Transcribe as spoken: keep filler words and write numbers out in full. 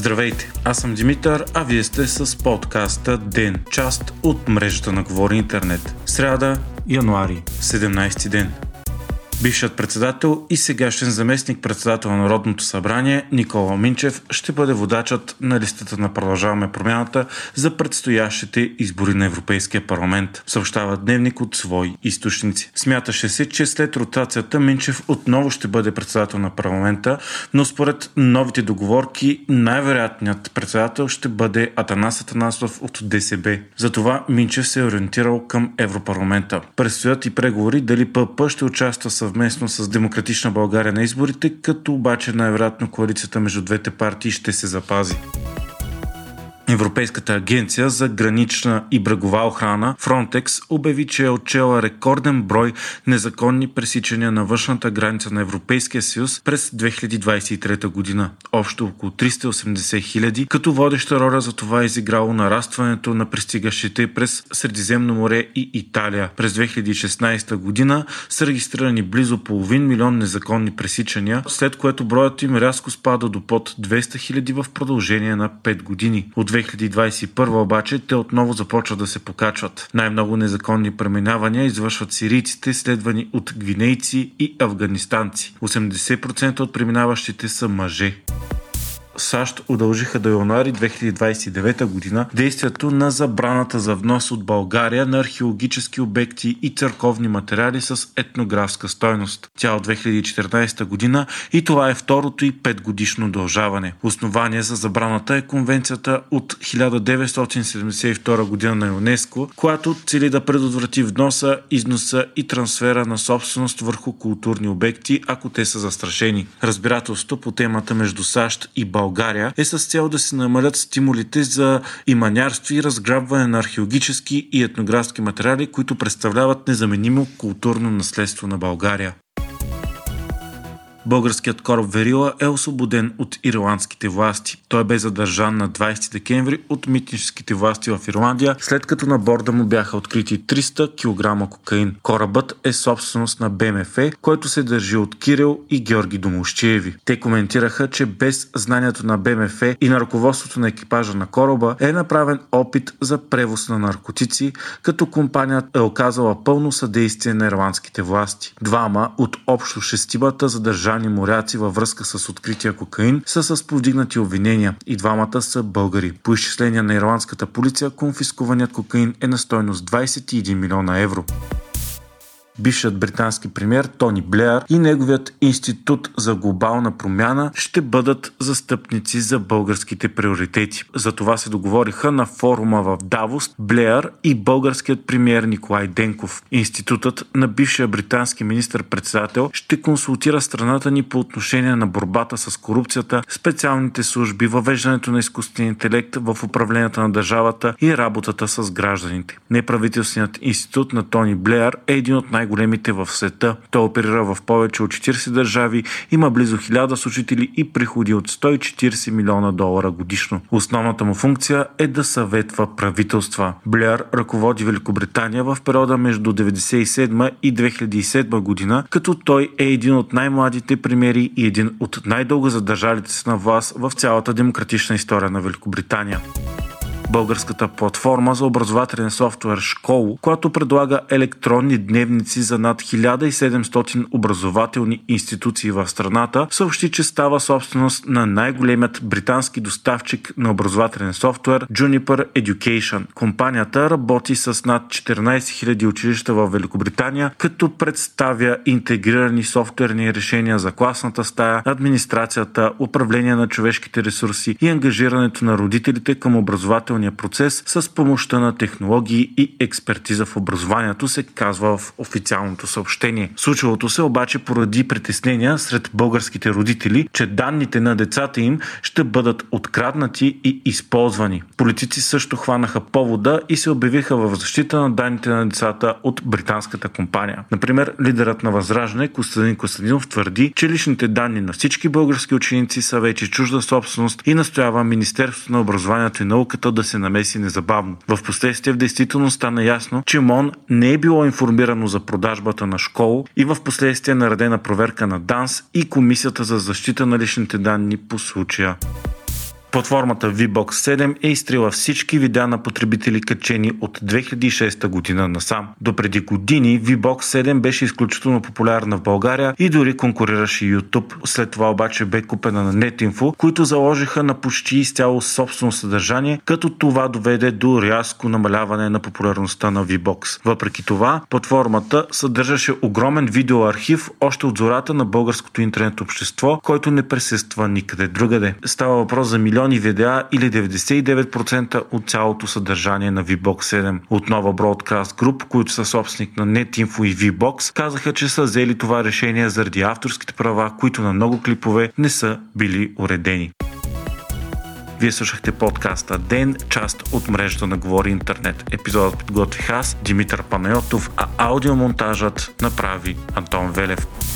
Здравейте, аз съм Димитър, а вие сте с подкаста ДЕН, част от мрежата на Говори Интернет. Сряда, януари, седемнайсети ден. Бившият председател и сегашен заместник-председател на Народното събрание Никола Минчев ще бъде водачът на листата на Продължаваме промяната за предстоящите избори на Европейския парламент, съобщава Дневник от свои източници. Смяташе се, че след ротацията Минчев отново ще бъде председател на парламента, но според новите договорки най-вероятният председател ще бъде Атанас Атанасов от Д С Б. Затова Минчев се е ориентирал към Европарламента. Предстоят и преговори дали П П ще участва в съвместно с Демократична България на изборите, като обаче най-вероятно коалицията между двете партии ще се запази. Европейската агенция за гранична и брегова охрана Frontex обяви, че е отчела рекорден брой незаконни пресичания на външната граница на Европейския съюз през две хиляди двайсет и трета година. Общо около триста и осемдесет хиляди, като водеща роля за това е изиграло нарастването на пристигащите през Средиземно море и Италия. През две хиляди и шестнайсета година са регистрирани близо половин милион незаконни пресичания, след което броят им рязко спада до под двеста хиляди в продължение на пет години. От две хиляди двайсет и първа обаче те отново започват да се покачват. Най-много незаконни преминавания извършват сирийците, следвани от гвинейци и афганистанци. осемдесет процента от преминаващите са мъже. САЩ удължиха до януари две хиляди двайсет и девета година действието на забраната за внос от България на археологически обекти и църковни материали с етнографска стойност. Тя от две хиляди и четиринайсета година и това е второто и петгодишно удължаване. Основание за забраната е конвенцията от хиляда деветстотин седемдесет и втора година на ЮНЕСКО, която цели да предотврати вноса, износа и трансфера на собственост върху културни обекти, ако те са застрашени. Разбирателство по темата между САЩ и България България е с цел да се намалят стимулите за иманярство и разграбване на археологически и етнографски материали, които представляват незаменимо културно наследство на България. Българският кораб Верила е освободен от ирландските власти. Той бе задържан на двайсети декември от митническите власти в Ирландия, след като на борда му бяха открити триста килограма кокаин. Корабът е собственост на Б М Ф, който се държи от Кирил и Георги Домущиеви. Те коментираха, че без знанието на Б М Ф и на ръководството на екипажа на кораба е направен опит за превоз на наркотици, като компанията е оказала пълно съдействие на ирландските власти. Двама от общо шестимата задържани моряци във връзка с открития кокаин са с повдигнати обвинения и двамата са българи. По изчисления на ирландската полиция, конфискуваният кокаин е на стойност двайсет и един милиона евро. Бившият британски премиер Тони Блеър и неговият институт за глобална промяна ще бъдат застъпници за българските приоритети. За това се договориха на форума в Давос Блеър и българският премиер Николай Денков. Институтът на бившия британски министър-председател ще консултира страната ни по отношение на борбата с корупцията, специалните служби, въвеждането на изкуствен интелект в управленията на държавата и работата с гражданите. Неправителственият институт на Тони Блеър е един от най- големите в света. Той оперира в повече от четирийсет държави, има близо хиляда служители и приходи от сто и четирийсет милиона долара годишно. Основната му функция е да съветва правителства. Блеър ръководи Великобритания в периода между деветдесет и седма и две хиляди и седма година, като той е един от най-младите премиери и един от най-дълго задържалите се на власт в цялата демократична история на Великобритания. Българската платформа за образователен софтуер Школо, която предлага електронни дневници за над хиляда и седемстотин образователни институции в страната, съобщи, че става собственост на най-големият британски доставчик на образователен софтуер Juniper Education. Компанията работи с над четиринайсет хиляди училища в Великобритания, като представя интегрирани софтуерни решения за класната стая, администрацията, управление на човешките ресурси и ангажирането на родителите към образователни процес с помощта на технологии и експертиза в образованието, се казва в официалното съобщение. Случилото се обаче поради притеснения сред българските родители, че данните на децата им ще бъдат откраднати и използвани. Политици също хванаха повода и се обявиха в защита на данните на децата от британската компания. Например, лидерът на Възраждане Костадин Костадинов твърди, че личните данни на всички български ученици са вече чужда собственост и настоява Министерството на образованието и науката да да се намеси незабавно. В последствие в действителност стана ясно, че МОН не е било информирано за продажбата на Школо и в последствие наредена проверка на ДАНС и Комисията за защита на личните данни по случая. Платформата ви бокс седем е изтрила всички видеа на потребители качени от две хиляди и шеста година насам. До преди години ви бокс седем беше изключително популярна в България и дори конкурираше YouTube. След това обаче бе купена на NetInfo, които заложиха на почти изцяло собствено съдържание, като това доведе до рязко намаляване на популярността на ви бокс. Въпреки това, платформата съдържаше огромен видеоархив още от зората на българското интернет общество, който не присъства никъде другаде. Става въпрос за милион видеа или деветдесет и девет процента от цялото съдържание на ви бокс седем. От Нова Broadcast Group, които са собственик на NetInfo и VBOX, казаха, че са взели това решение заради авторските права, които на много клипове не са били уредени. Вие слушахте подкаста Ден, част от мрежата на Говори Интернет. Епизодът подготвих аз, Димитър Панайотов, а аудиомонтажът направи Антон Велев.